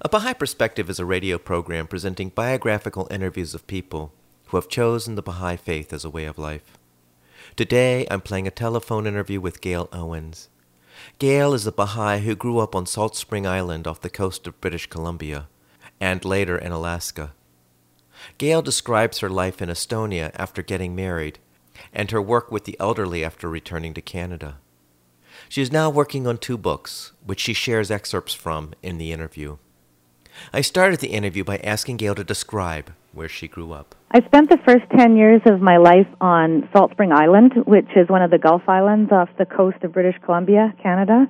A Baha'i Perspective is a radio program presenting biographical interviews of people who have chosen the Baha'i faith as a way of life. Today, I'm playing a telephone interview with Gail Owens. Gail is a Baha'i who grew up on Salt Spring Island off the coast of British Columbia, and later in Alaska. Gail describes her life in Estonia after getting married, and her work with the elderly after returning to Canada. She is now working on two books, which she shares excerpts from in the interview. I started the interview by asking Gail to describe where she grew up. I spent the first 10 years of my life on Salt Spring Island, which is one of the Gulf Islands off the coast of British Columbia, Canada.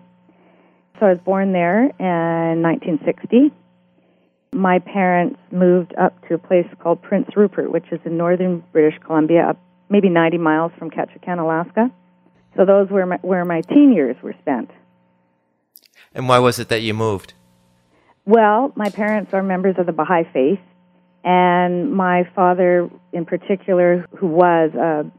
So I was born there in 1960. My parents moved up to a place called Prince Rupert, which is in northern British Columbia, up maybe 90 miles from Ketchikan, Alaska. So those were where my teen years were spent. And why was it that you moved? Well, my parents are members of the Baha'i faith, and my father in particular, who was a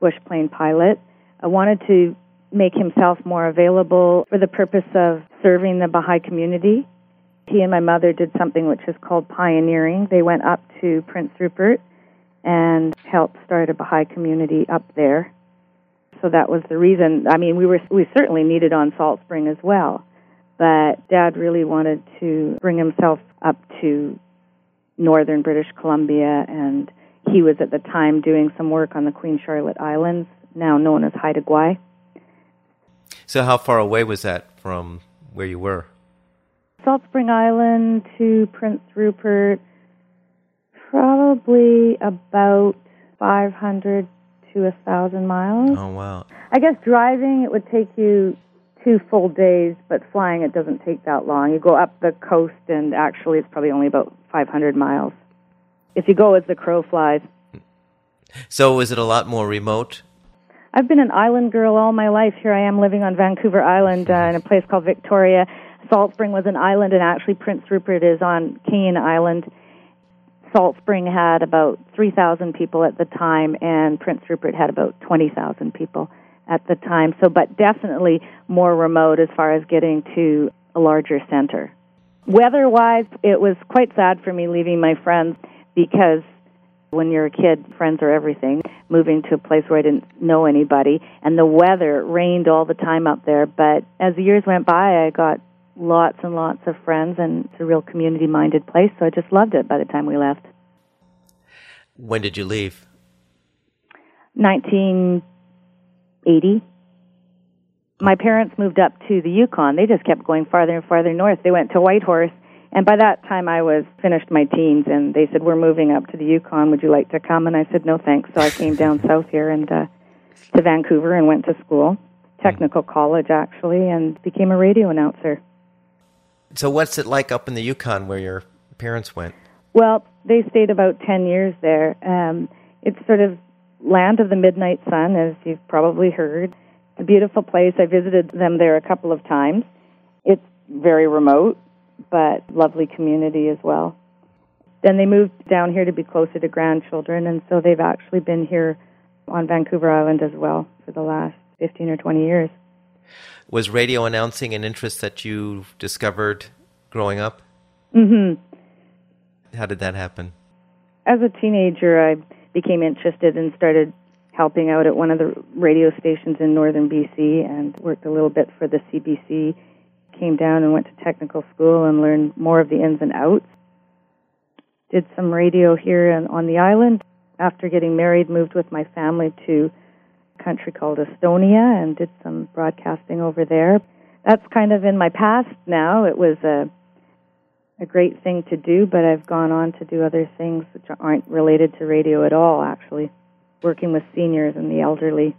bush plane pilot, wanted to make himself more available for the purpose of serving the Baha'i community. He and my mother did something which is called pioneering. They went up to Prince Rupert and helped start a Baha'i community up there. So that was the reason. I mean, we certainly needed on Salt Spring as well. But Dad really wanted to bring himself up to northern British Columbia, and he was at the time doing some work on the Queen Charlotte Islands, now known as Haida Gwaii. So how far away was that from where you were? Salt Spring Island to Prince Rupert, probably about 500 to 1,000 miles. Oh, wow. I guess driving, it would take you 2 full days, but flying it doesn't take that long. You go up the coast, and actually it's probably only about 500 miles. If you go as the crow flies. So is it a lot more remote? I've been an island girl all my life. Here I am living on Vancouver Island in a place called Victoria. Salt Spring was an island, and actually Prince Rupert is on Keene Island. Salt Spring had about 3,000 people at the time, and Prince Rupert had about 20,000 people at the time, so but definitely more remote as far as getting to a larger center. Weather-wise, it was quite sad for me leaving my friends, because when you're a kid, friends are everything, moving to a place where I didn't know anybody, and the weather rained all the time up there, but as the years went by, I got lots and lots of friends, and it's a real community-minded place, so I just loved it by the time we left. When did you leave? 1980. My parents moved up to the Yukon. They just kept going farther and farther north. They went to Whitehorse, and by that time I was finished my teens, and they said, "We're moving up to the Yukon. Would you like to come?" And I said, "No, thanks." So I came down south here and to Vancouver and went to school, technical college actually, and became a radio announcer. So what's it like up in the Yukon where your parents went? Well, they stayed about 10 years there. It's sort of land of the midnight sun, as you've probably heard. It's a beautiful place. I visited them there a couple of times. It's very remote, but lovely community as well. Then they moved down here to be closer to grandchildren, and so they've actually been here on Vancouver Island as well for the last 15 or 20 years. Was radio announcing an interest that you discovered growing up? Mm-hmm. How did that happen? As a teenager, I became interested and started helping out at one of the radio stations in northern BC and worked a little bit for the CBC. Came down and went to technical school and learned more of the ins and outs. Did some radio here on the island. After getting married, moved with my family to a country called Estonia and did some broadcasting over there. That's kind of in my past now. It was a great thing to do, but I've gone on to do other things which aren't related to radio at all, actually, working with seniors and the elderly.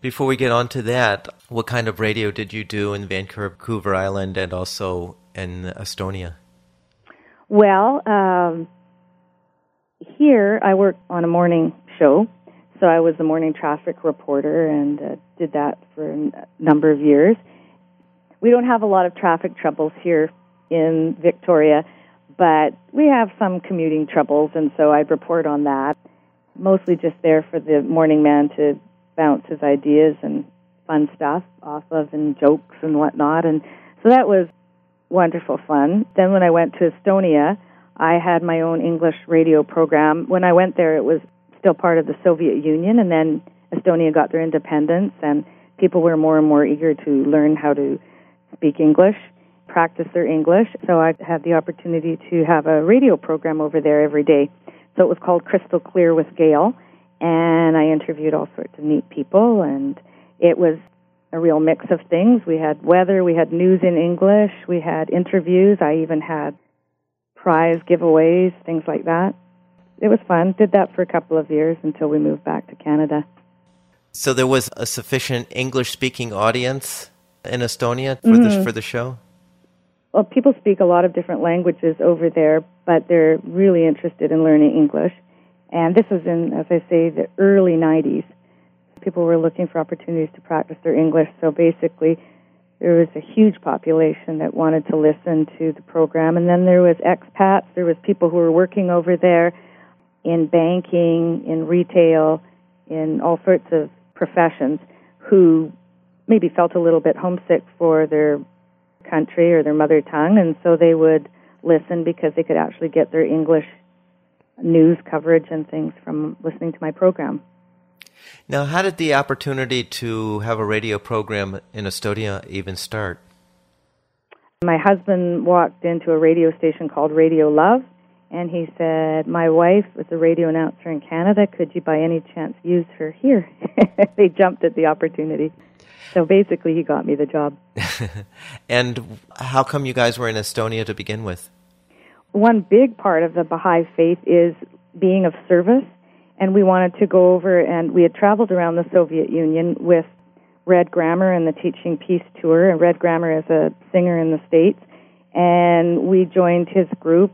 Before we get on to that, what kind of radio did you do in Vancouver Island and also in Estonia? Well, here I worked on a morning show, so I was the morning traffic reporter and did that for a number of years. We don't have a lot of traffic troubles here in Victoria, but we have some commuting troubles, and so I'd report on that, mostly just there for the morning man to bounce his ideas and fun stuff off of and jokes and whatnot, and so that was wonderful fun. Then when I went to Estonia, I had my own English radio program. When I went there, it was still part of the Soviet Union, and then Estonia got their independence, and people were more and more eager to learn how to speak English, practice their English, so I had the opportunity to have a radio program over there every day. So it was called Crystal Clear with Gail, and I interviewed all sorts of neat people, and it was a real mix of things. We had weather, we had news in English, we had interviews, I even had prize giveaways, things like that. It was fun. Did that for a couple of years until we moved back to Canada. So there was a sufficient English-speaking audience in Estonia for, this, for the show? Well, people speak a lot of different languages over there, but they're really interested in learning English. And this was in, as I say, the early 90s. People were looking for opportunities to practice their English, so basically there was a huge population that wanted to listen to the program. And then there was expats, there was people who were working over there in banking, in retail, in all sorts of professions who maybe felt a little bit homesick for their country or their mother tongue, and so they would listen because they could actually get their English news coverage and things from listening to my program. Now, how did the opportunity to have a radio program in Estonia even start? My husband walked into a radio station called Radio Love, and he said, "My wife was a radio announcer in Canada. Could you by any chance use her here?" They jumped at the opportunity. So basically, he got me the job. And how come you guys were in Estonia to begin with? One big part of the Baha'i faith is being of service. And we wanted to go over, and we had traveled around the Soviet Union with Red Grammer and the Teaching Peace Tour. And Red Grammer is a singer in the States. And we joined his group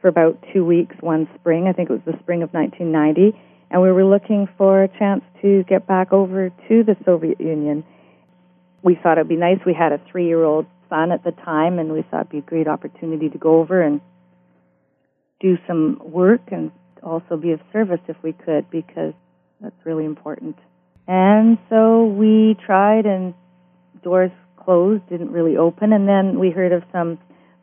for about 2 weeks one spring. I think it was the spring of 1990. And we were looking for a chance to get back over to the Soviet Union. We thought it would be nice. We had a 3-year-old son at the time, and we thought it would be a great opportunity to go over and do some work and also be of service if we could, because that's really important. And so we tried, and doors closed, didn't really open, and then we heard of some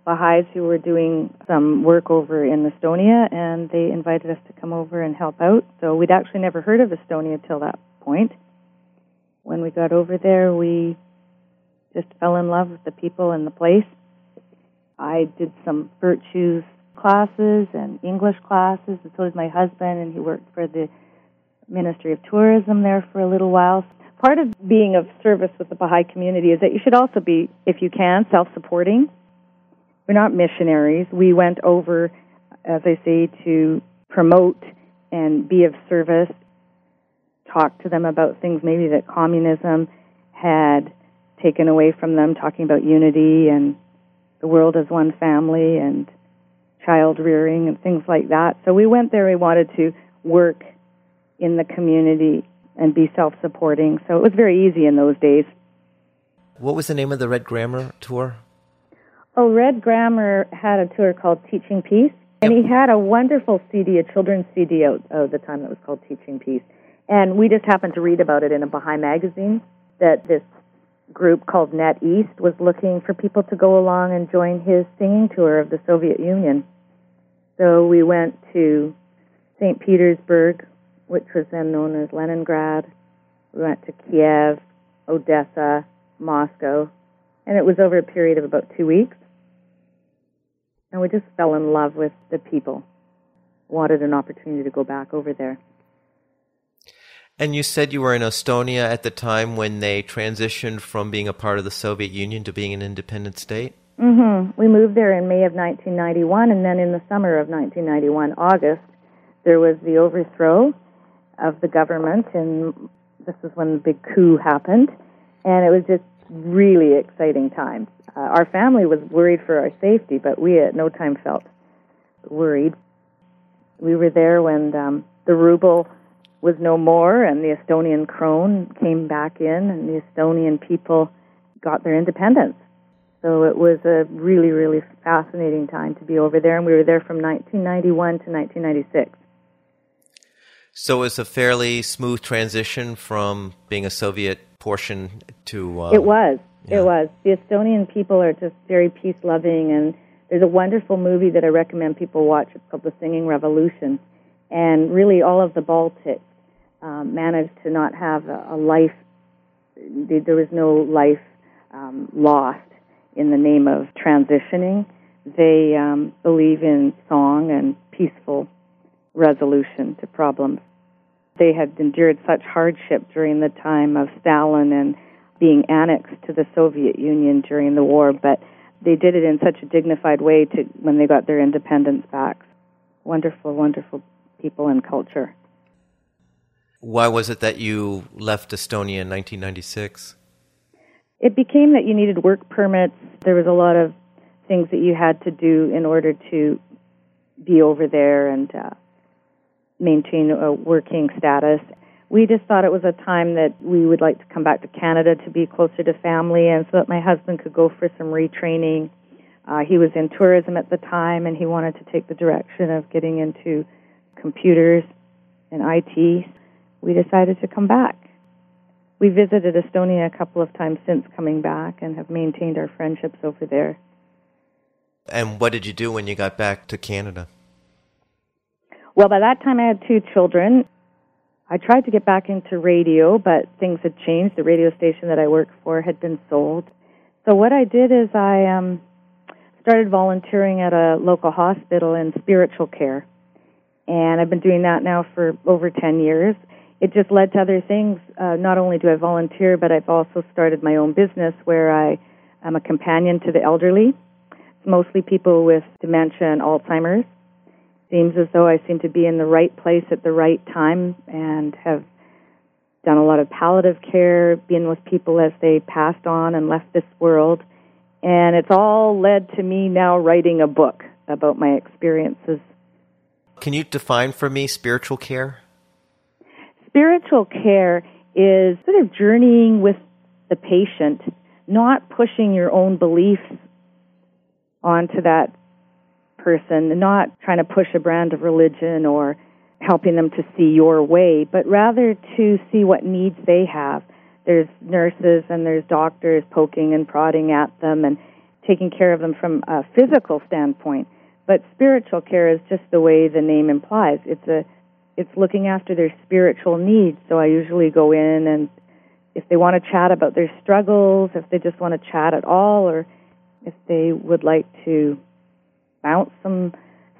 Baha'is who were doing some work over in Estonia, and they invited us to come over and help out. So we'd actually never heard of Estonia till that point. When we got over there, we just fell in love with the people and the place. I did some virtues classes and English classes, and so did my husband, and he worked for the Ministry of Tourism there for a little while. Part of being of service with the Baha'i community is that you should also be, if you can, self-supporting. We're not missionaries. We went over, as I say, to promote and be of service, talk to them about things maybe that communism had taken away from them, talking about unity and the world as one family and child rearing and things like that. So we went there, we wanted to work in the community and be self-supporting. So it was very easy in those days. What was the name of the Red Grammer tour? Oh, Red Grammer had a tour called Teaching Peace, and he had a wonderful CD, a children's CD out of the time that was called Teaching Peace. And we just happened to read about it in a Baha'i magazine that this group called Net East was looking for people to go along and join his singing tour of the Soviet Union. So we went to St. Petersburg, which was then known as Leningrad. We went to Kiev, Odessa, Moscow, and it was over a period of about 2 weeks. And we just fell in love with the people. Wanted an opportunity to go back over there. And you said you were in Estonia at the time when they transitioned from being a part of the Soviet Union to being an independent state? Mm-hmm. We moved there in May of 1991, and then in the summer of 1991, August, there was the overthrow of the government, and this is when the big coup happened, and it was just really exciting times. Our family was worried for our safety, but we at no time felt worried. We were there when the ruble was no more and the Estonian krone came back in and the Estonian people got their independence. So it was a really, really fascinating time to be over there, and we were there from 1991 to 1996. So it was a fairly smooth transition from being a Soviet portion to... It was. Yeah. It was. The Estonian people are just very peace-loving, and there's a wonderful movie that I recommend people watch. It's called The Singing Revolution. And really all of the Baltics managed to not have a life... There was no life lost in the name of transitioning. They believe in song and peaceful resolution to problems. They had endured such hardship during the time of Stalin and being annexed to the Soviet Union during the war, but they did it in such a dignified way to when they got their independence back. Wonderful, wonderful people and culture. Why was it that you left Estonia in 1996? It became that you needed work permits. There was a lot of things that you had to do in order to be over there and maintain a working status. We just thought it was a time that we would like to come back to Canada to be closer to family, and so that my husband could go for some retraining. He was in tourism at the time, and he wanted to take the direction of getting into computers and IT. We decided to come back. We visited Estonia a couple of times since coming back and have maintained our friendships over there. And what did you do when you got back to Canada? Well, by that time I had two children. I tried to get back into radio, but things had changed. The radio station that I worked for had been sold. So what I did is I started volunteering at a local hospital in spiritual care. And I've been doing that now for over 10 years. It just led to other things. Not only do I volunteer, but I've also started my own business where I am a companion to the elderly. It's mostly people with dementia and Alzheimer's. Seems as though I seem to be in the right place at the right time and have done a lot of palliative care, been with people as they passed on and left this world. And it's all led to me now writing a book about my experiences. Can you define for me spiritual care? Spiritual care is sort of journeying with the patient, not pushing your own beliefs onto that person, not trying to push a brand of religion or helping them to see your way, but rather to see what needs they have. There's nurses and there's doctors poking and prodding at them and taking care of them from a physical standpoint. But spiritual care is just the way the name implies. It's looking after their spiritual needs, so I usually go in and if they want to chat about their struggles, if they just want to chat at all, or if they would like to bounce some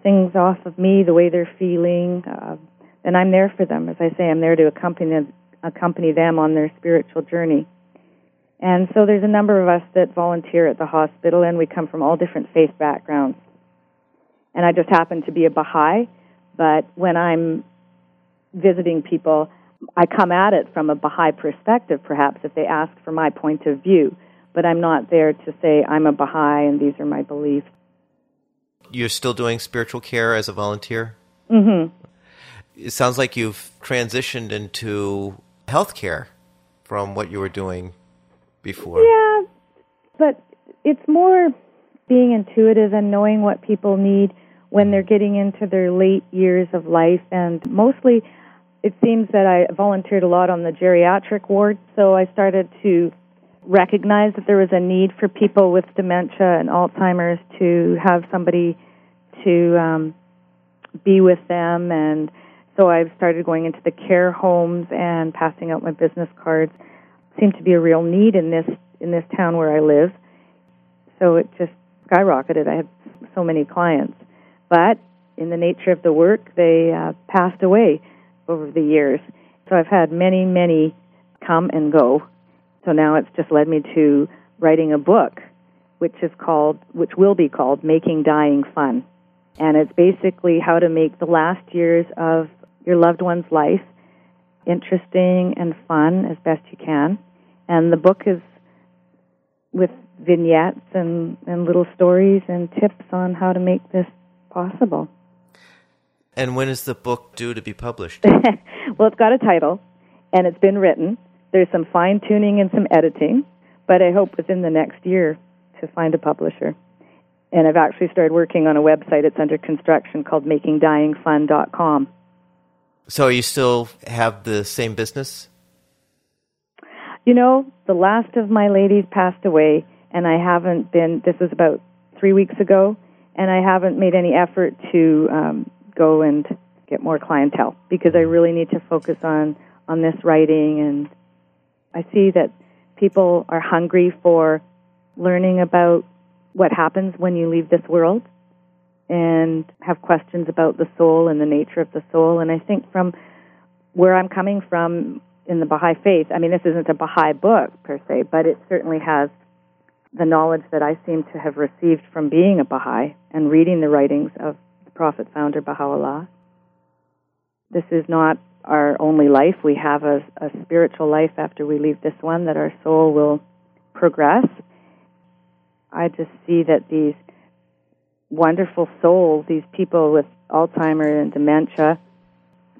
things off of me, the way they're feeling, then I'm there for them. As I say, I'm there to accompany them on their spiritual journey. And so there's a number of us that volunteer at the hospital, and we come from all different faith backgrounds. And I just happen to be a Baha'i, but when I'm visiting people, I come at it from a Baha'i perspective, perhaps, if they ask for my point of view. But I'm not there to say, I'm a Baha'i and these are my beliefs. You're still doing spiritual care as a volunteer? Mm-hmm. It sounds like you've transitioned into healthcare from what you were doing before. Yeah, but it's more being intuitive and knowing what people need when they're getting into their late years of life. And mostly, it seems that I volunteered a lot on the geriatric ward, so I started to recognize that there was a need for people with dementia and Alzheimer's to have somebody to be with them. And so I've started going into the care homes and passing out my business cards. It seemed to be a real need in this town where I live. So it just skyrocketed. I had so many clients. But in the nature of the work, they passed away over the years. So I've had many, many come and go. So now it's just led me to writing a book, which will be called Making Dying Fun. And it's basically how to make the last years of your loved one's life interesting and fun as best you can. And the book is with vignettes and little stories and tips on how to make this possible. And when is the book due to be published? Well, it's got a title, and it's been written. There's some fine-tuning and some editing, but I hope within the next year to find a publisher. And I've actually started working on a website. It's under construction called makingdyingfun.com. So you still have the same business? You know, the last of my ladies passed away, and I haven't been, this was about 3 weeks ago, and I haven't made any effort to go and get more clientele, because I really need to focus on this writing, and I see that people are hungry for learning about what happens when you leave this world and have questions about the soul and the nature of the soul. And I think from where I'm coming from in the Baha'i faith, I mean, this isn't a Baha'i book per se, but it certainly has the knowledge that I seem to have received from being a Baha'i and reading the writings of the prophet founder Baha'u'llah. This is not our only life. We have a spiritual life after we leave this one, that our soul will progress. I just see that these wonderful souls, these people with Alzheimer's and dementia,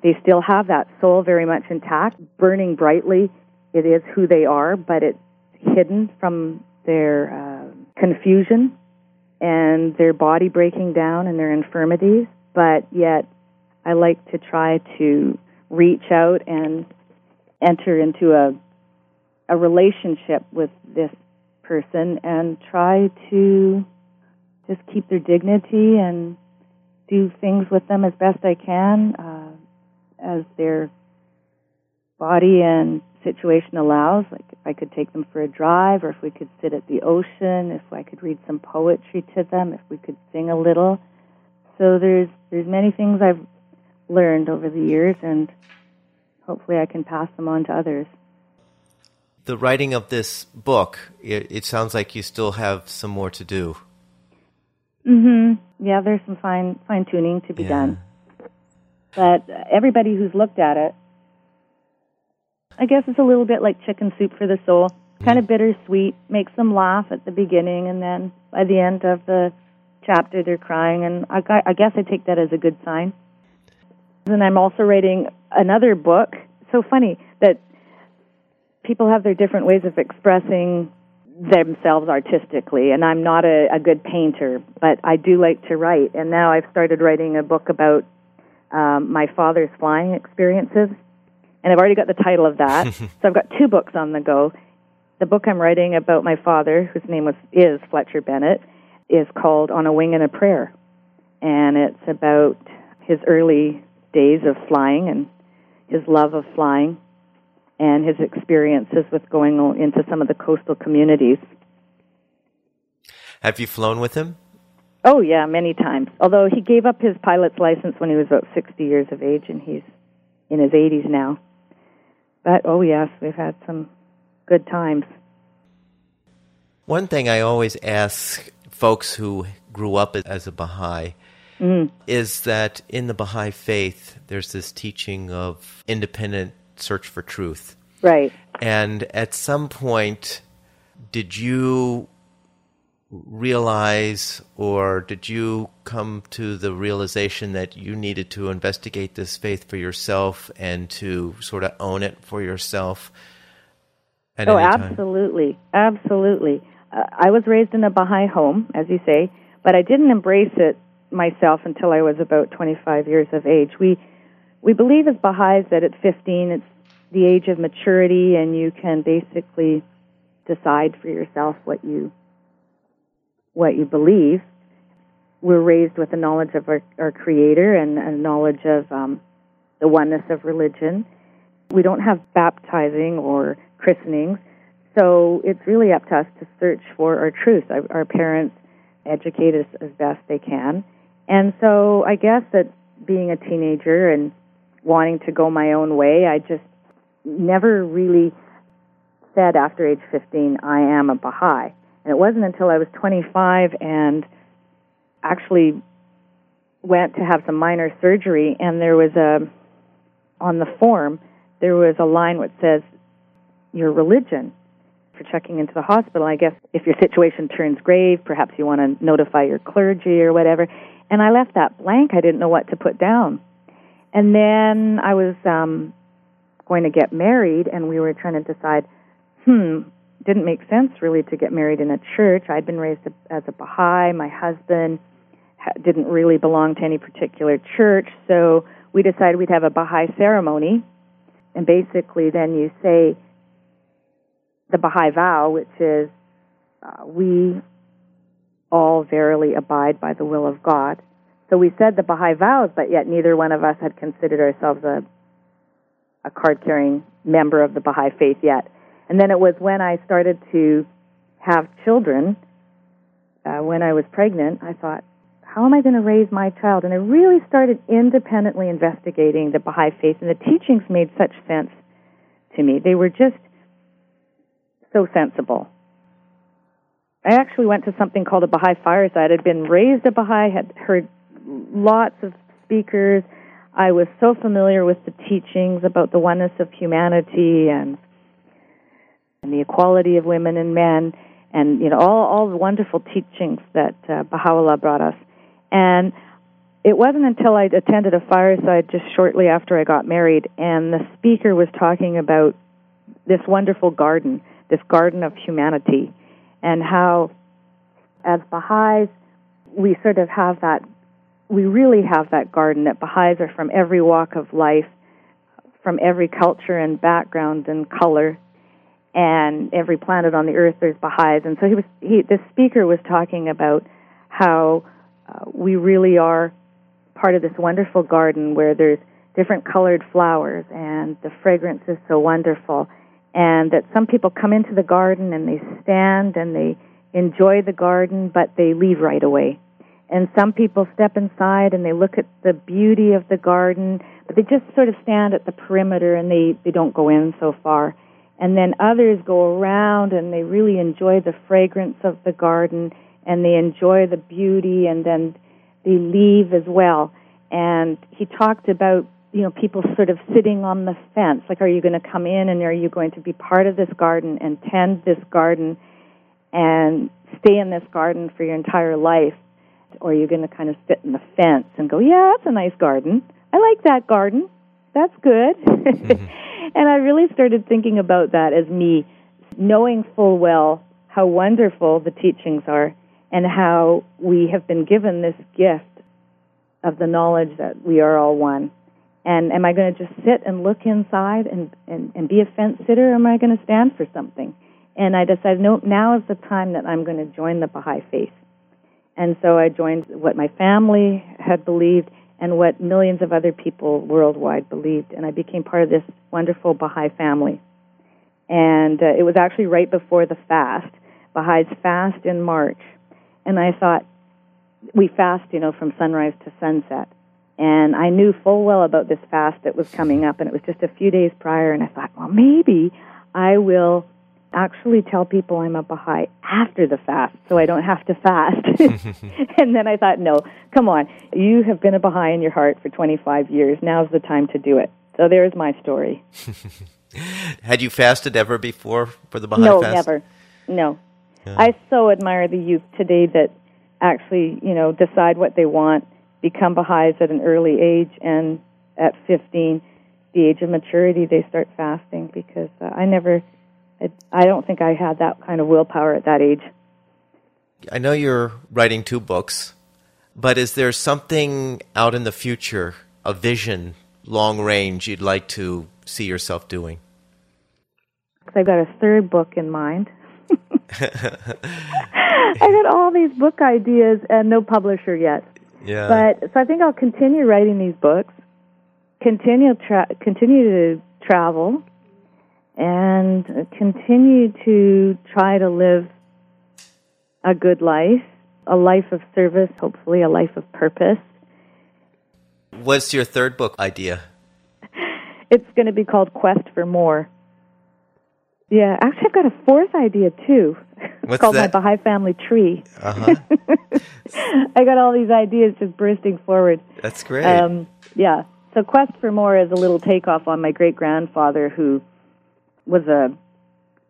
they still have that soul very much intact, burning brightly. It is who they are, but it's hidden from their confusion and their body breaking down and their infirmities. But yet, I like to try to reach out and enter into a relationship with this person and try to just keep their dignity and do things with them as best I can as their body and situation allows. Like if I could take them for a drive, or if we could sit at the ocean, if I could read some poetry to them, if we could sing a little. So there's many things I've learned over the years, and hopefully I can pass them on to others. The writing of this book, it sounds like you still have some more to do. Yeah, there's some fine-tuning to be done. But everybody who's looked at it, I guess it's a little bit like chicken soup for the soul. Kind of bittersweet, makes them laugh at the beginning, and then by the end of the chapter they're crying, and I guess I take that as a good sign. And I'm also writing another book. It's so funny that people have their different ways of expressing themselves artistically, and I'm not a good painter, but I do like to write. And now I've started writing a book about my father's flying experiences, and I've already got the title of that. So I've got two books on the go. The book I'm writing about my father, whose name is Fletcher Bennett, is called On a Wing and a Prayer, and it's about his early days of flying and his love of flying and his experiences with going into some of the coastal communities. Have you flown with him? Oh, yeah, many times. Although he gave up his pilot's license when he was about 60 years of age, and he's in his 80s now. But, oh, yes, we've had some good times. One thing I always ask folks who grew up as a Baha'i is that in the Baha'i faith, there's this teaching of independent search for truth. Right. And at some point, did you realize, or did you come to the realization that you needed to investigate this faith for yourself and to sort of own it for yourself? Oh, absolutely. Absolutely. I was raised in a Baha'i home, as you say, but I didn't embrace it myself until I was about 25 years of age. We believe as Baha'is that at 15, it's the age of maturity, and you can basically decide for yourself what you believe. We're raised with a knowledge of our Creator and a knowledge of the oneness of religion. We don't have baptizing or christenings, so it's really up to us to search for our truth. Our parents educate us as best they can, and so I guess that being a teenager and wanting to go my own way, I just never really said after age 15, I am a Baha'i. And it wasn't until I was 25 and actually went to have some minor surgery, and there was on the form, there was a line which says, your religion. for checking into the hospital. I guess if your situation turns grave, perhaps you want to notify your clergy or whatever. And I left that blank. I didn't know what to put down. And then I was going to get married, and we were trying to decide, didn't make sense really to get married in a church. I'd been raised as a Baha'i. My husband didn't really belong to any particular church, so we decided we'd have a Baha'i ceremony. And basically then you say the Baha'i vow, which is, we all verily abide by the will of God. So we said the Baha'i vows, but yet neither one of us had considered ourselves a card-carrying member of the Baha'i faith yet. And then it was when I started to have children, when I was pregnant, I thought, how am I going to raise my child? And I really started independently investigating the Baha'i faith, and the teachings made such sense to me. They were just so sensible. I actually went to something called a Baha'i fireside. I'd been raised a Baha'i, had heard lots of speakers. I was so familiar with the teachings about the oneness of humanity and the equality of women and men, and you know all the wonderful teachings that Baha'u'llah brought us. And it wasn't until I attended a fireside just shortly after I got married, and the speaker was talking about this wonderful garden, this garden of humanity, and how as Baha'is, we sort of have that, we really have that garden, that Baha'is are from every walk of life, from every culture and background and color, and every planet on the earth there's Baha'is. And so this speaker was talking about how we really are part of this wonderful garden where there's different colored flowers and the fragrance is so wonderful, and that some people come into the garden and they stand and they enjoy the garden, but they leave right away. And some people step inside and they look at the beauty of the garden, but they just sort of stand at the perimeter and they don't go in so far. And then others go around and they really enjoy the fragrance of the garden and they enjoy the beauty, and then they leave as well. And he talked about, you know, people sort of sitting on the fence, like, are you going to come in and are you going to be part of this garden and tend this garden and stay in this garden for your entire life? Or are you going to kind of sit in the fence and go, yeah, that's a nice garden. I like that garden. That's good. And I really started thinking about that as me, knowing full well how wonderful the teachings are and how we have been given this gift of the knowledge that we are all one. And am I going to just sit and look inside and be a fence sitter, or am I going to stand for something? And I decided, no, now is the time that I'm going to join the Baha'i faith. And so I joined what my family had believed and what millions of other people worldwide believed. And I became part of this wonderful Baha'i family. And it was actually right before the fast. Baha'is fast in March. And I thought, we fast, you know, from sunrise to sunset. And I knew full well about this fast that was coming up, and it was just a few days prior. And I thought, well, maybe I will actually tell people I'm a Baha'i after the fast, so I don't have to fast. And then I thought, no, come on. You have been a Baha'i in your heart for 25 years. Now's the time to do it. So there's my story. Had you fasted ever before for the Baha'i fast? Never. No. Yeah. I so admire the youth today that actually, you know, decide what they want, become Baha'is at an early age, and at 15, the age of maturity, they start fasting, because I don't think I had that kind of willpower at that age. I know you're writing 2 books, but is there something out in the future, a vision, long range, you'd like to see yourself doing? I've got a 3rd book in mind. I got all these book ideas and no publisher yet. Yeah. So I think I'll continue writing these books, continue to travel, and continue to try to live a good life, a life of service, hopefully a life of purpose. What's your 3rd book idea? It's going to be called Quest for More. Yeah, actually I've got a 4th idea too. It's called that? My Baha'i Family Tree. Uh-huh. I got all these ideas just bursting forward. That's great. Yeah, so Quest for More is a little takeoff on my great-grandfather, who was a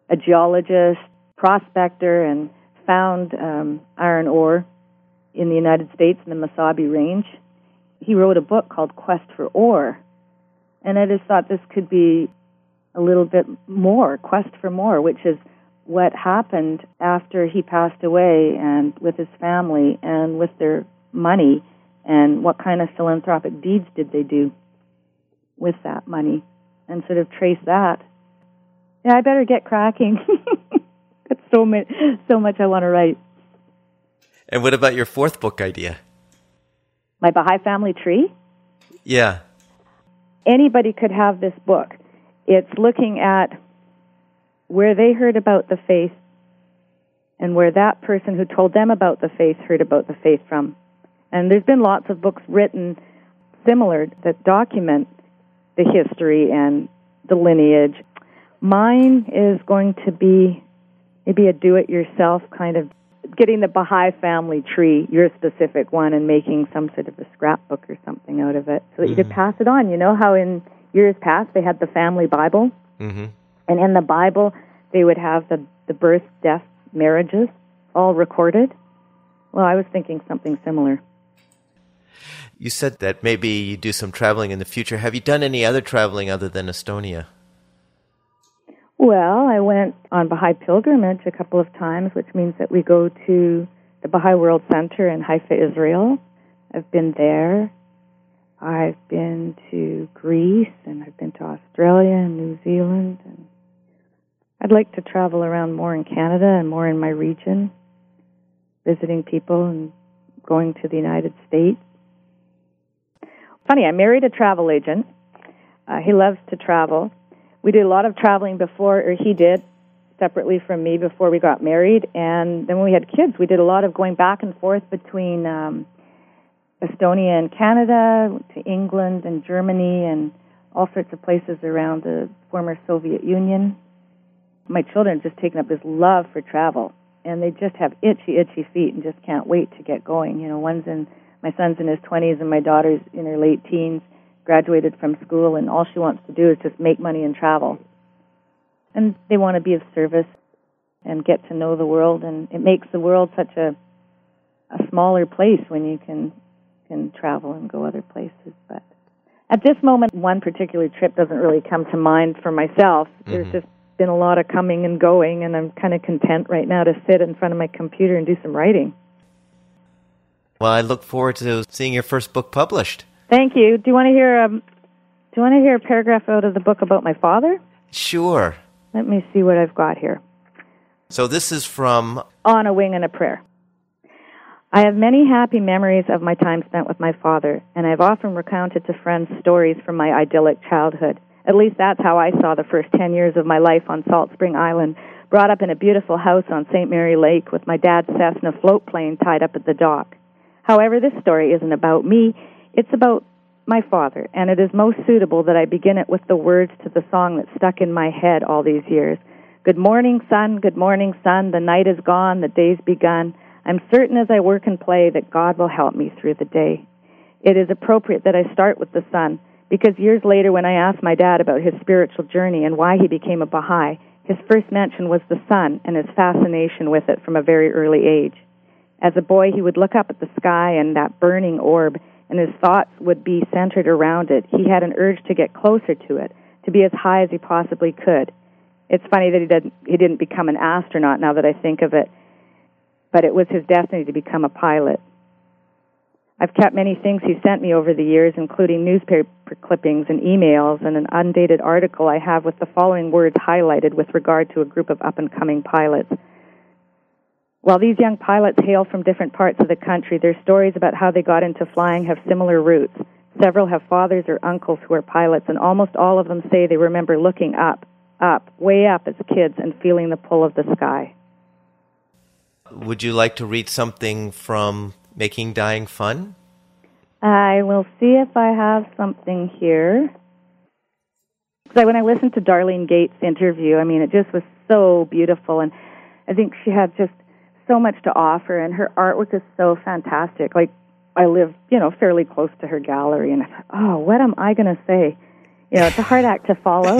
a geologist, prospector, and found iron ore in the United States in the Mesabi Range. He wrote a book called Quest for Ore, and I just thought this could be a little bit more, Quest for More, which is what happened after he passed away and with his family and with their money and what kind of philanthropic deeds did they do with that money and sort of trace that. Yeah, I better get cracking. That's so much I want to write. And what about your fourth book idea? My Baha'i Family Tree? Yeah. Anybody could have this book. It's looking at where they heard about the faith and where that person who told them about the faith heard about the faith from. And there's been lots of books written similar that document the history and the lineage. Mine is going to be maybe a do-it-yourself kind of getting the Baha'i family tree, your specific one, and making some sort of a scrapbook or something out of it so that you could pass it on. You know how in years past they had the family Bible? Mm-hmm. And in the Bible, they would have the birth, death, marriages all recorded. Well, I was thinking something similar. You said that maybe you do some traveling in the future. Have you done any other traveling other than Estonia? Well, I went on Baha'i pilgrimage a couple of times, which means that we go to the Baha'i World Center in Haifa, Israel. I've been there. I've been to Greece, and I've been to Australia and New Zealand. And I'd like to travel around more in Canada and more in my region, visiting people and going to the United States. Funny, I married a travel agent. He loves to travel. We did a lot of traveling before, or he did, separately from me before we got married. And then when we had kids, we did a lot of going back and forth between Estonia and Canada, to England and Germany and all sorts of places around the former Soviet Union. My children have just taken up this love for travel, and they just have itchy, itchy feet and just can't wait to get going. You know, my son's in his 20s and my daughter's in her late teens, graduated from school, and all she wants to do is just make money and travel. And they want to be of service and get to know the world, and it makes the world such a smaller place when you can travel and go other places. But at this moment, one particular trip doesn't really come to mind for myself. Mm-hmm. There's just been a lot of coming and going, and I'm kind of content right now to sit in front of my computer and do some writing. Well, I look forward to seeing your first book published. Thank you. Do you want to hear a paragraph out of the book about my father? Sure. Let me see what I've got here. So this is from On a Wing and a Prayer. I have many happy memories of my time spent with my father, and I've often recounted to friends stories from my idyllic childhood. At least that's how I saw the first 10 years of my life on Salt Spring Island, brought up in a beautiful house on St. Mary Lake with my dad's Cessna float plane tied up at the dock. However, this story isn't about me. It's about my father, and it is most suitable that I begin it with the words to the song that stuck in my head all these years. Good morning, sun, the night is gone, the day's begun. I'm certain as I work and play that God will help me through the day. It is appropriate that I start with the sun, because years later when I asked my dad about his spiritual journey and why he became a Baha'i, his first mention was the sun and his fascination with it from a very early age. As a boy, he would look up at the sky and that burning orb, and his thoughts would be centered around it. He had an urge to get closer to it, to be as high as he possibly could. It's funny that he didn't become an astronaut, now that I think of it, but it was his destiny to become a pilot. I've kept many things he sent me over the years, including newspaper clippings and emails and an undated article I have with the following words highlighted with regard to a group of up-and-coming pilots. While these young pilots hail from different parts of the country, their stories about how they got into flying have similar roots. Several have fathers or uncles who are pilots, and almost all of them say they remember looking up, way up as kids and feeling the pull of the sky. Would you like to read something from Making Dying Fun? I will see if I have something here. So when I listened to Darlene Gates' interview, I mean, it just was so beautiful, and I think she had just so much to offer, and her artwork is so fantastic. Like, I live, you know, fairly close to her gallery, and I thought, oh, what am I going to say? You know, it's a hard act to follow.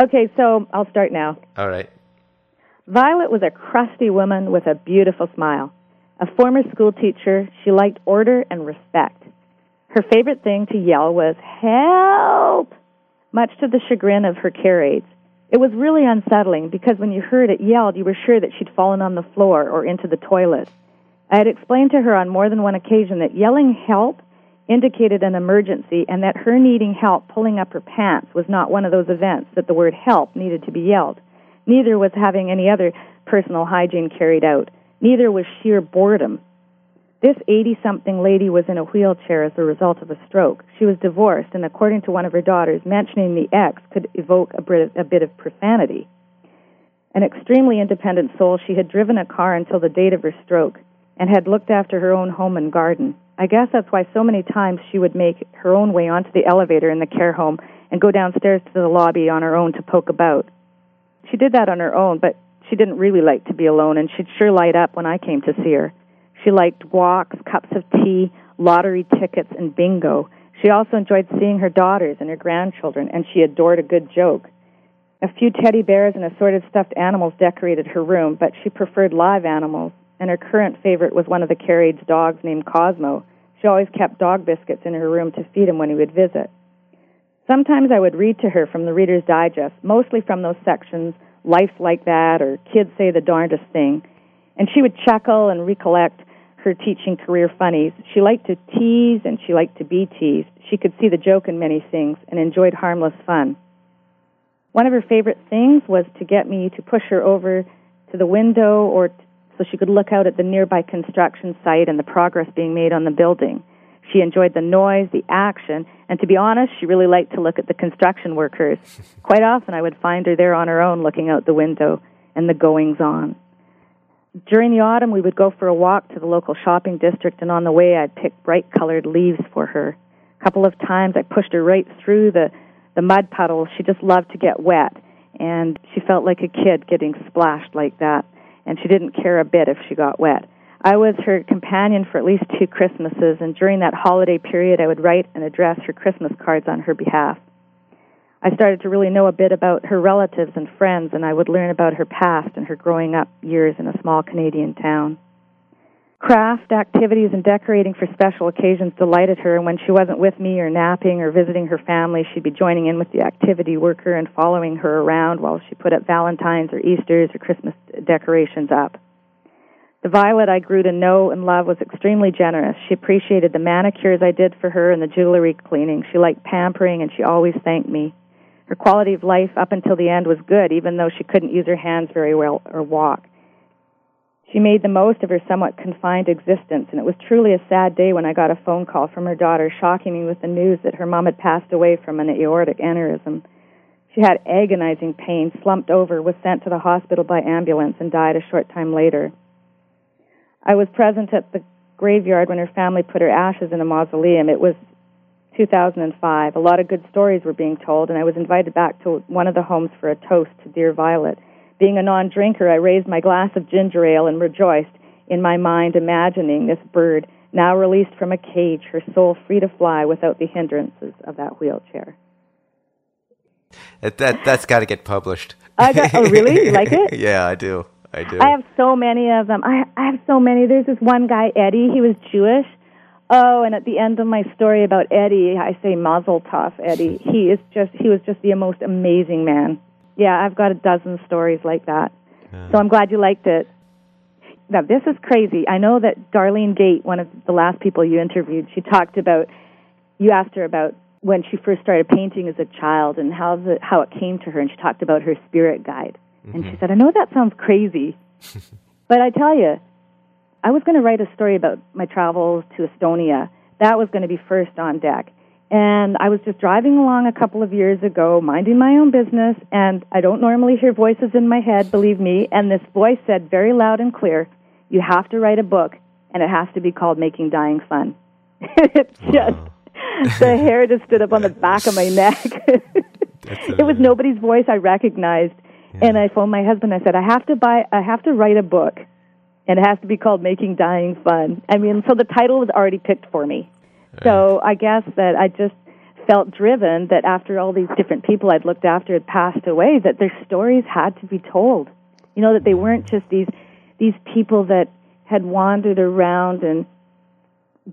Okay, so I'll start now. All right. Violet was a crusty woman with a beautiful smile. A former school teacher, she liked order and respect. Her favorite thing to yell was, "Help!" much to the chagrin of her care aides. It was really unsettling because when you heard it yelled, you were sure that she'd fallen on the floor or into the toilet. I had explained to her on more than one occasion that yelling help indicated an emergency and that her needing help pulling up her pants was not one of those events that the word help needed to be yelled. Neither was having any other personal hygiene carried out. Neither was sheer boredom. This 80-something lady was in a wheelchair as a result of a stroke. She was divorced, and according to one of her daughters, mentioning the ex could evoke a bit of profanity. An extremely independent soul, she had driven a car until the date of her stroke and had looked after her own home and garden. I guess that's why so many times she would make her own way onto the elevator in the care home and go downstairs to the lobby on her own to poke about. She did that on her own, but she didn't really like to be alone, and she'd sure light up when I came to see her. She liked walks, cups of tea, lottery tickets, and bingo. She also enjoyed seeing her daughters and her grandchildren, and she adored a good joke. A few teddy bears and assorted stuffed animals decorated her room, but she preferred live animals, and her current favorite was one of the care aide's dogs named Cosmo. She always kept dog biscuits in her room to feed him when he would visit. Sometimes I would read to her from the Reader's Digest, mostly from those sections, Life's Like That or Kids Say the Darndest Thing, and she would chuckle and recollect her teaching career funnies. She liked to tease and she liked to be teased. She could see the joke in many things and enjoyed harmless fun. One of her favorite things was to get me to push her over to the window or so she could look out at the nearby construction site and the progress being made on the building. She enjoyed the noise, the action, and to be honest, she really liked to look at the construction workers. Quite often I would find her there on her own looking out the window and the goings-on. During the autumn, we would go for a walk to the local shopping district, and on the way, I'd pick bright-colored leaves for her. A couple of times, I pushed her right through the mud puddles. She just loved to get wet, and she felt like a kid getting splashed like that, and she didn't care a bit if she got wet. I was her companion for at least 2 Christmases, and during that holiday period, I would write and address her Christmas cards on her behalf. I started to really know a bit about her relatives and friends, and I would learn about her past and her growing up years in a small Canadian town. Craft, activities, and decorating for special occasions delighted her, and when she wasn't with me or napping or visiting her family, she'd be joining in with the activity worker and following her around while she put up Valentine's or Easter's or Christmas decorations up. The Violet I grew to know and love was extremely generous. She appreciated the manicures I did for her and the jewelry cleaning. She liked pampering, and she always thanked me. Her quality of life up until the end was good, even though she couldn't use her hands very well or walk. She made the most of her somewhat confined existence, and it was truly a sad day when I got a phone call from her daughter shocking me with the news that her mom had passed away from an aortic aneurysm. She had agonizing pain, slumped over, was sent to the hospital by ambulance, and died a short time later. I was present at the graveyard when her family put her ashes in a mausoleum. It was 2005. A lot of good stories were being told, and I was invited back to one of the homes for a toast to Dear Violet. Being a non-drinker, I raised my glass of ginger ale and rejoiced in my mind, imagining this bird, now released from a cage, her soul free to fly without the hindrances of that wheelchair. That's got to get published. Oh, really? You like it? Yeah, I do. I have so many of them. I have so many. There's this one guy, Eddie. He was Jewish. Oh, and at the end of my story about Eddie, I say Mazel Tov, Eddie. He was just the most amazing man. Yeah, I've got a dozen stories like that. So I'm glad you liked it. Now, this is crazy. I know that Darlene Gates, one of the last people you interviewed, she talked about, you asked her about when she first started painting as a child and how it came to her, and she talked about her spirit guide. Mm-hmm. And she said, I know that sounds crazy, but I tell you, I was going to write a story about my travels to Estonia. That was going to be first on deck. And I was just driving along a couple of years ago, minding my own business, and I don't normally hear voices in my head, believe me, and this voice said very loud and clear, you have to write a book, and it has to be called Making Dying Fun. It just, the hair just stood up on the back of my neck. It was nobody's voice I recognized. Yeah. And I phoned my husband. I said, I have to write a book. And it has to be called Making Dying Fun. I mean, so the title was already picked for me. Right. So I guess that I just felt driven that after all these different people I'd looked after had passed away, that their stories had to be told. You know, that they weren't just these people that had wandered around and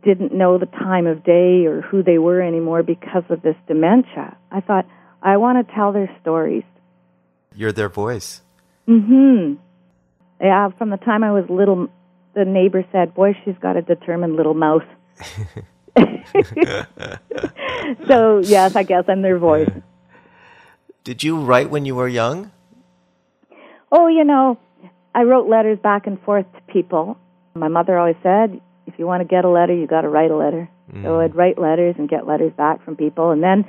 didn't know the time of day or who they were anymore because of this dementia. I thought, I want to tell their stories. You're their voice. Mm-hmm. Yeah, from the time I was little, the neighbor said, boy, she's got a determined little mouth. So, yes, I guess I'm their voice. Did you write when you were young? Oh, you know, I wrote letters back and forth to people. My mother always said, if you want to get a letter, you got to write a letter. Mm. So I'd write letters and get letters back from people. And then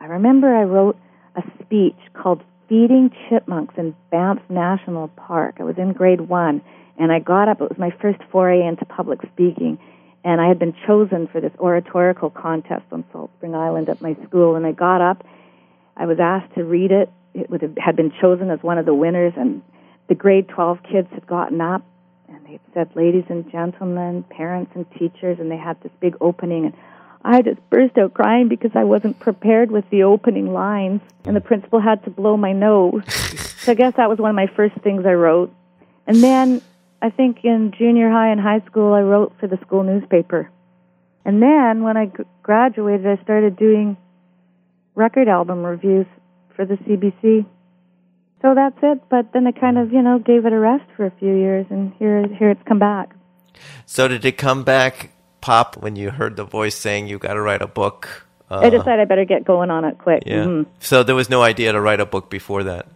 I remember I wrote a speech called Feeding Chipmunks in Banff National Park. I was in grade 1, and I got up. It was my first foray into public speaking, and I had been chosen for this oratorical contest on Salt Spring Island at my school. And I got up. I was asked to read it. It had been chosen as one of the winners, and the grade 12 kids had gotten up, and they said, ladies and gentlemen, parents and teachers, and they had this big opening, and I just burst out crying because I wasn't prepared with the opening lines, and the principal had to blow my nose. So I guess that was one of my first things I wrote. And then I think in junior high and high school, I wrote for the school newspaper. And then when I graduated, I started doing record album reviews for the CBC. So that's it, but then I kind of, you know, gave it a rest for a few years, and here it's come back. So did it come back pop when you heard the voice saying you got to write a book? I decided I better get going on it quick. Yeah. Mm-hmm. So there was no idea to write a book before that?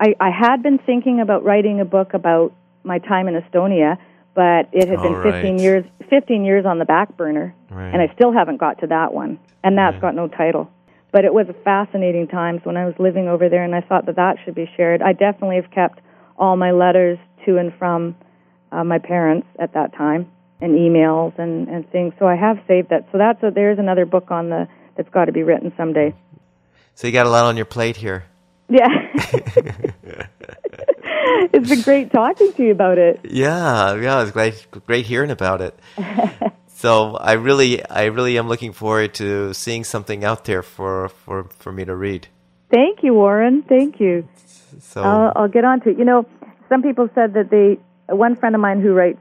I had been thinking about writing a book about my time in Estonia, but it had been 15 years on the back burner, right. And I still haven't got to that one, and that's got no title. But it was a fascinating times when I was living over there, and I thought that should be shared. I definitely have kept all my letters to and from my parents at that time, and emails and things. So I have saved that. So there's another book on that's got to be written someday. So you got a lot on your plate here. Yeah. It's been great talking to you about it. Yeah. It's great hearing about it. So I really am looking forward to seeing something out there for me to read. Thank you, Warren. Thank you. So I'll get on to it. You know, some people said that one friend of mine who writes,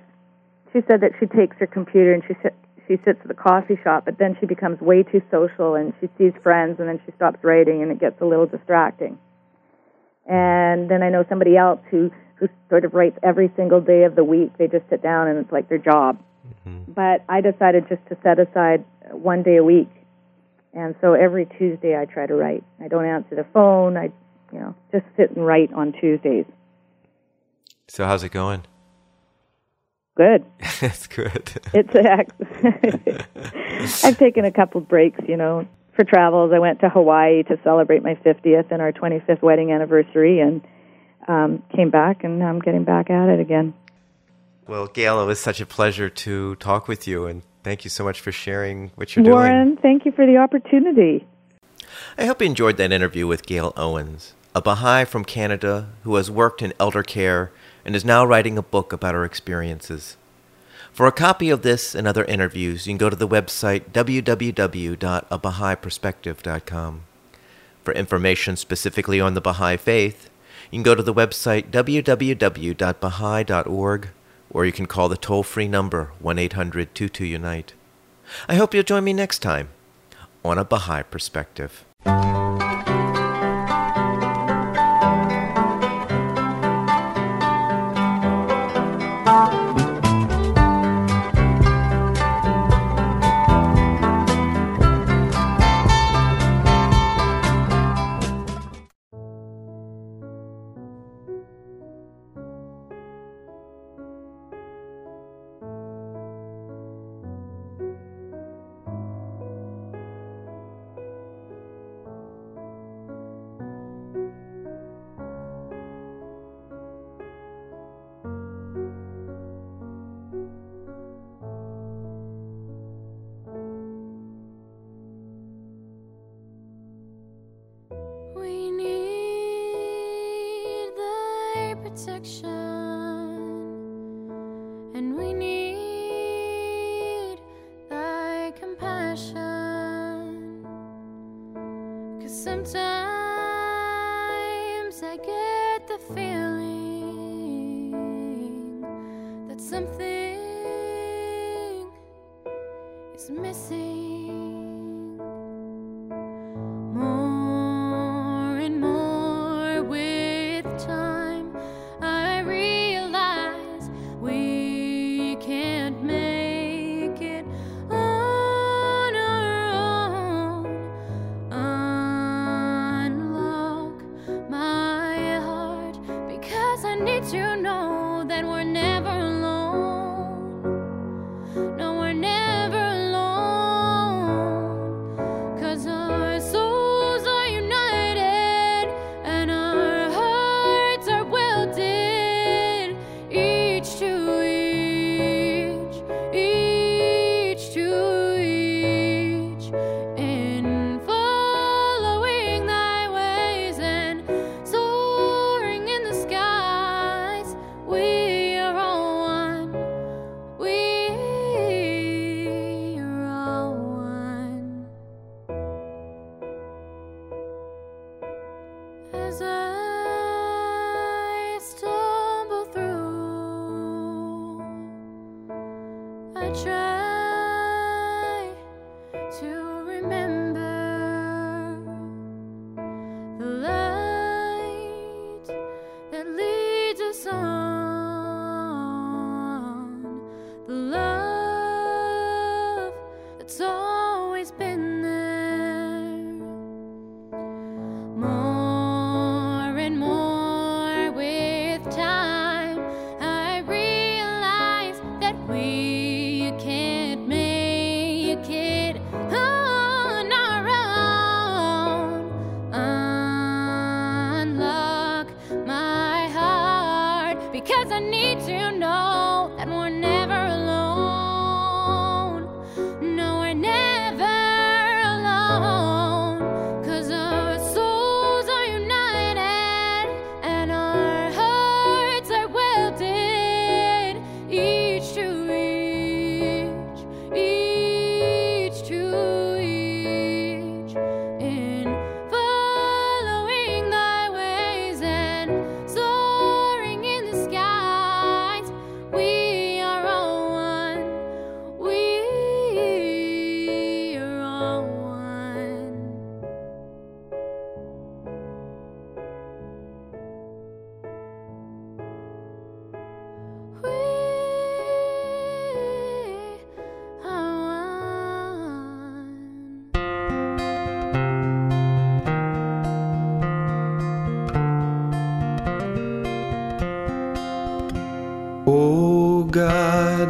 she said that she takes her computer and she sits at the coffee shop, but then she becomes way too social and she sees friends and then she stops writing and it gets a little distracting. And then I know somebody else who sort of writes every single day of the week. They just sit down and it's like their job. Mm-hmm. But I decided just to set aside one day a week, and so every Tuesday I try to write. I don't answer the phone. I, you know, just sit and write on Tuesdays. So how's it going? Good. It's good. I've taken a couple breaks, you know, for travels. I went to Hawaii to celebrate my 50th and our 25th wedding anniversary, and came back, and now I'm getting back at it again. Well, Gail, it was such a pleasure to talk with you, and thank you so much for sharing what you're doing. Warren, thank you for the opportunity. I hope you enjoyed that interview with Gail Owens, a Baha'i from Canada who has worked in elder care and is now writing a book about her experiences. For a copy of this and other interviews, you can go to the website www.abahaiperspective.com. For information specifically on the Baha'i faith, you can go to the website www.bahai.org. Or you can call the toll-free number 1-800-22-UNITE. I hope you'll join me next time on A Baha'i Perspective. Sometimes I get the feeling that something is missing. More and more with time, I realize we can't make it on our own. Unlock my heart, because I need to know that we're never alone. No, we're never alone, 'cause our souls are united and our hearts are welded, each to each, each to each, in following thy ways and soaring in the skies. We are all one, we are all one. As I stumble through, I try to remember the light that leads us on, the love that's always been there. More and more with time, I realize that we can't make it on our own. Unlock my heart, because I need to know that we're never alone. No, we're never alone, 'cause our souls are united and our hearts are welded, each to each, each to each, in following thy ways and soaring in the skies. We are all one, we are all one. We are one. O God,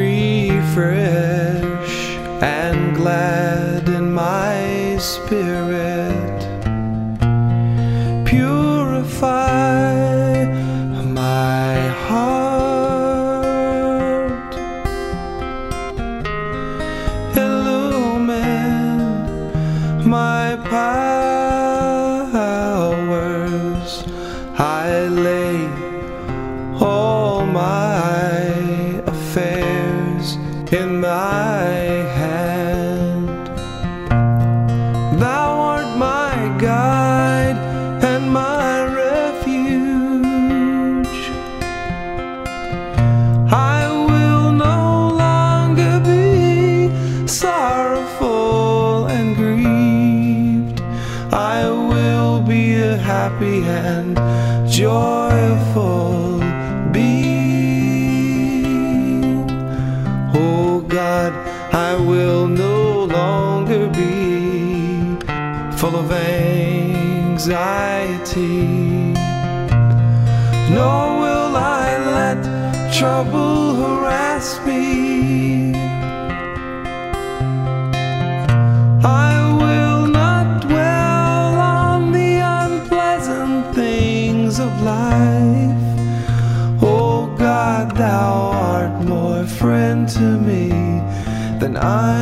refresh and gladden my spirit. Purify my heart. Illumine my powers. I lay all my affairs in thy hand. Thou art my guide and my refuge. I will no longer be sorrowful and grieved. I will be a happy and joyful being. Oh God, I will no longer be full of anxiety, nor will I let trouble harass me. I will not dwell on the unpleasant things of life. Oh God, thou art more friend to me than I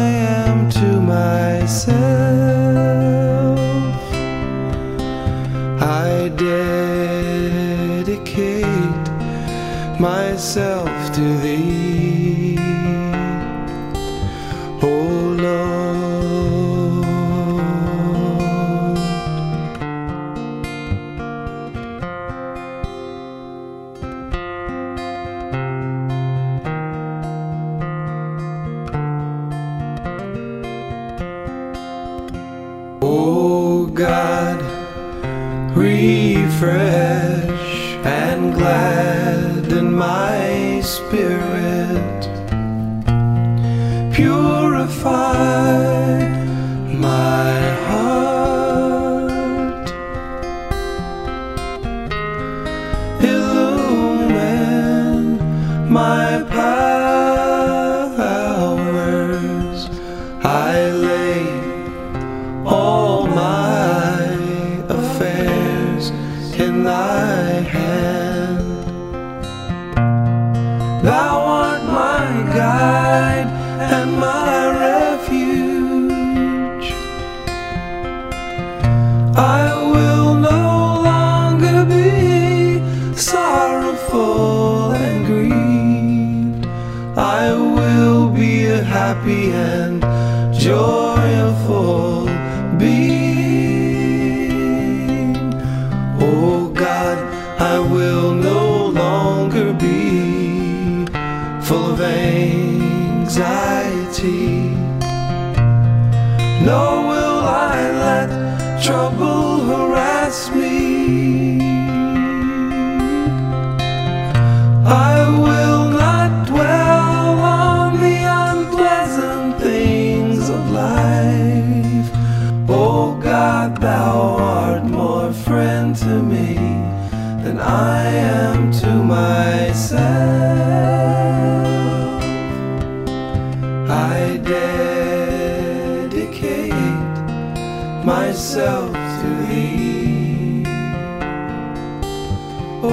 am to myself. I dedicate myself to thee. Oh Lord, fresh and glad in my spirit. Purify my heart, illumine my powers. I lay all my affairs in thy hand. Thou art my guide and my refuge. I will no longer be sorrowful and grieved. I will be a happy and joyful being. Oh God, I will no longer be full of anxiety. Nor will I let trouble harass me. I will not dwell on the unpleasant things of life. Oh God, thou art more friend to me than I am to myself. I dedicate myself to Thee, O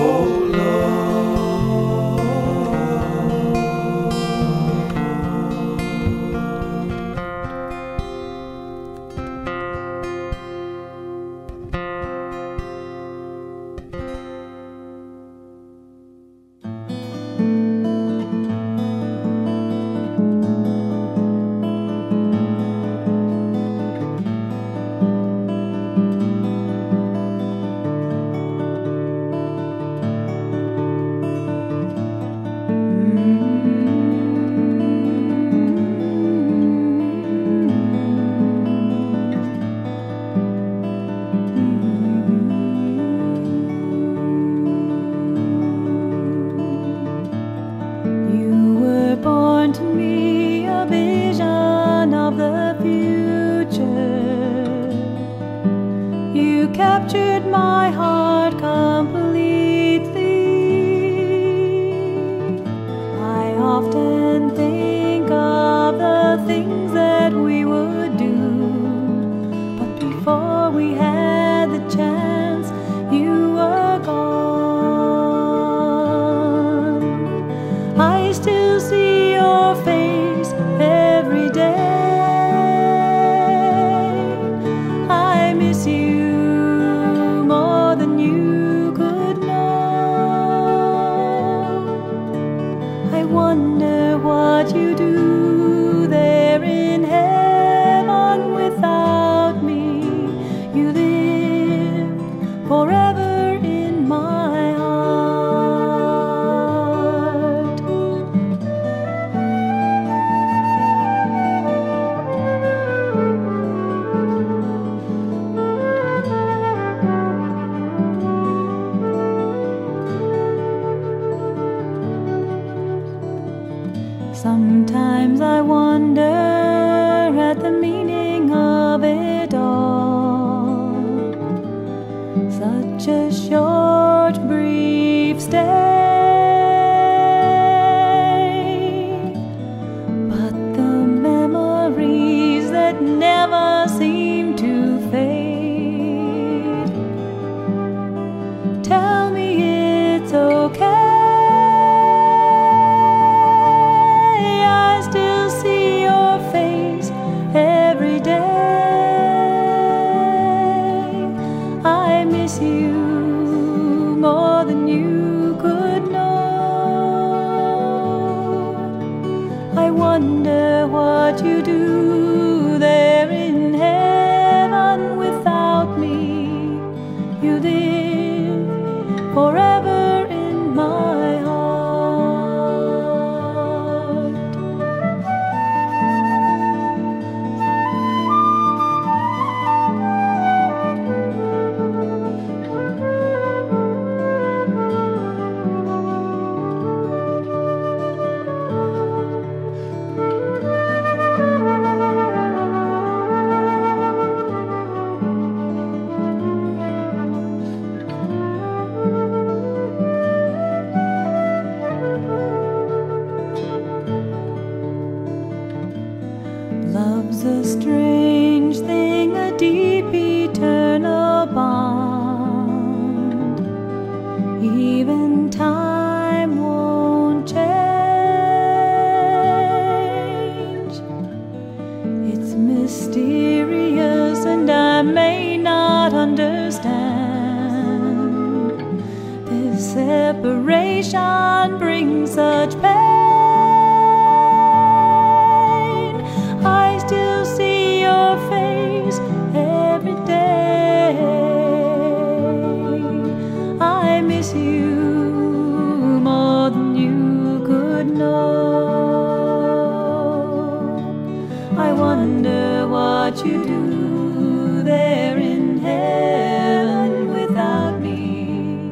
smoke. I wonder what you do there in heaven without me.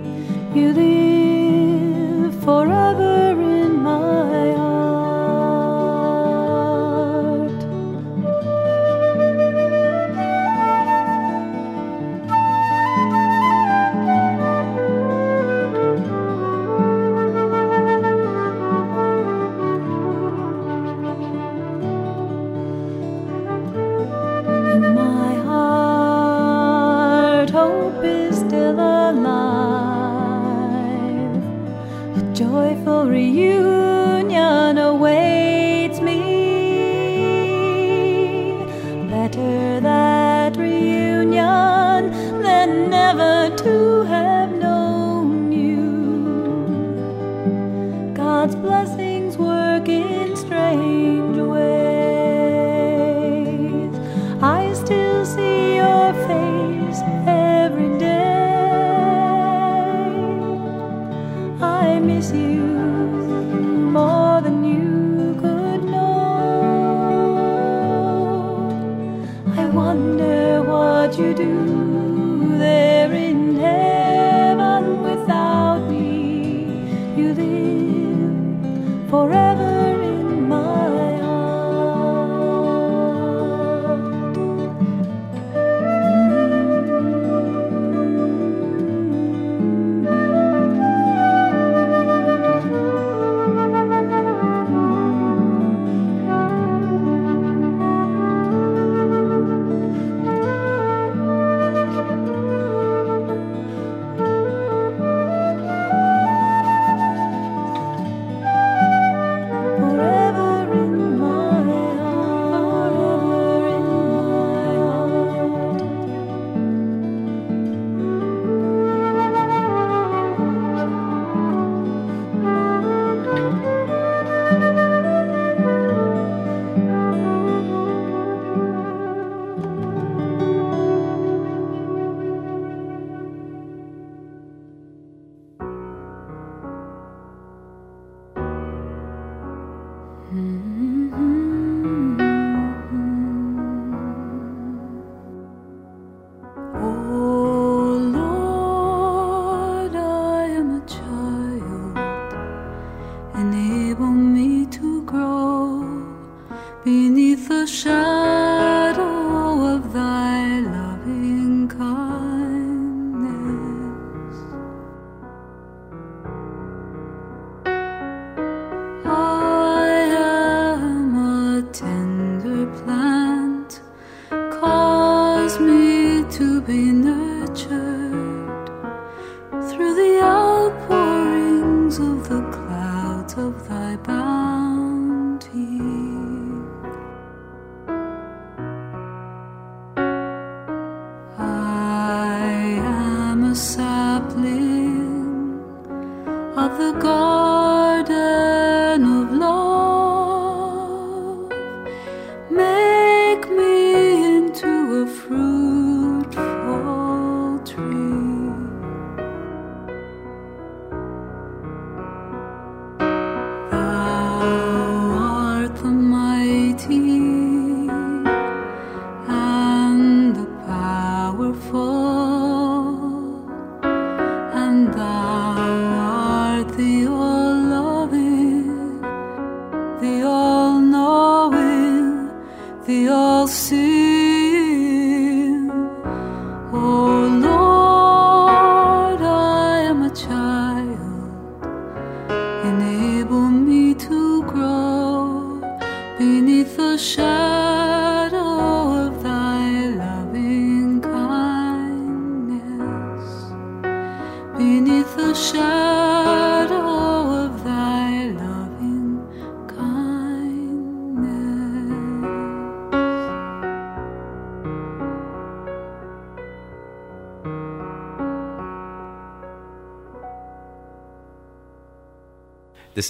You live forever in my joyful reunion awaits me. Better that reunion than never to have known you. God's blessings work in strange ways. I still see your face every day. I miss you more than you could know. I wonder what you do there in heaven without me. You live forever. This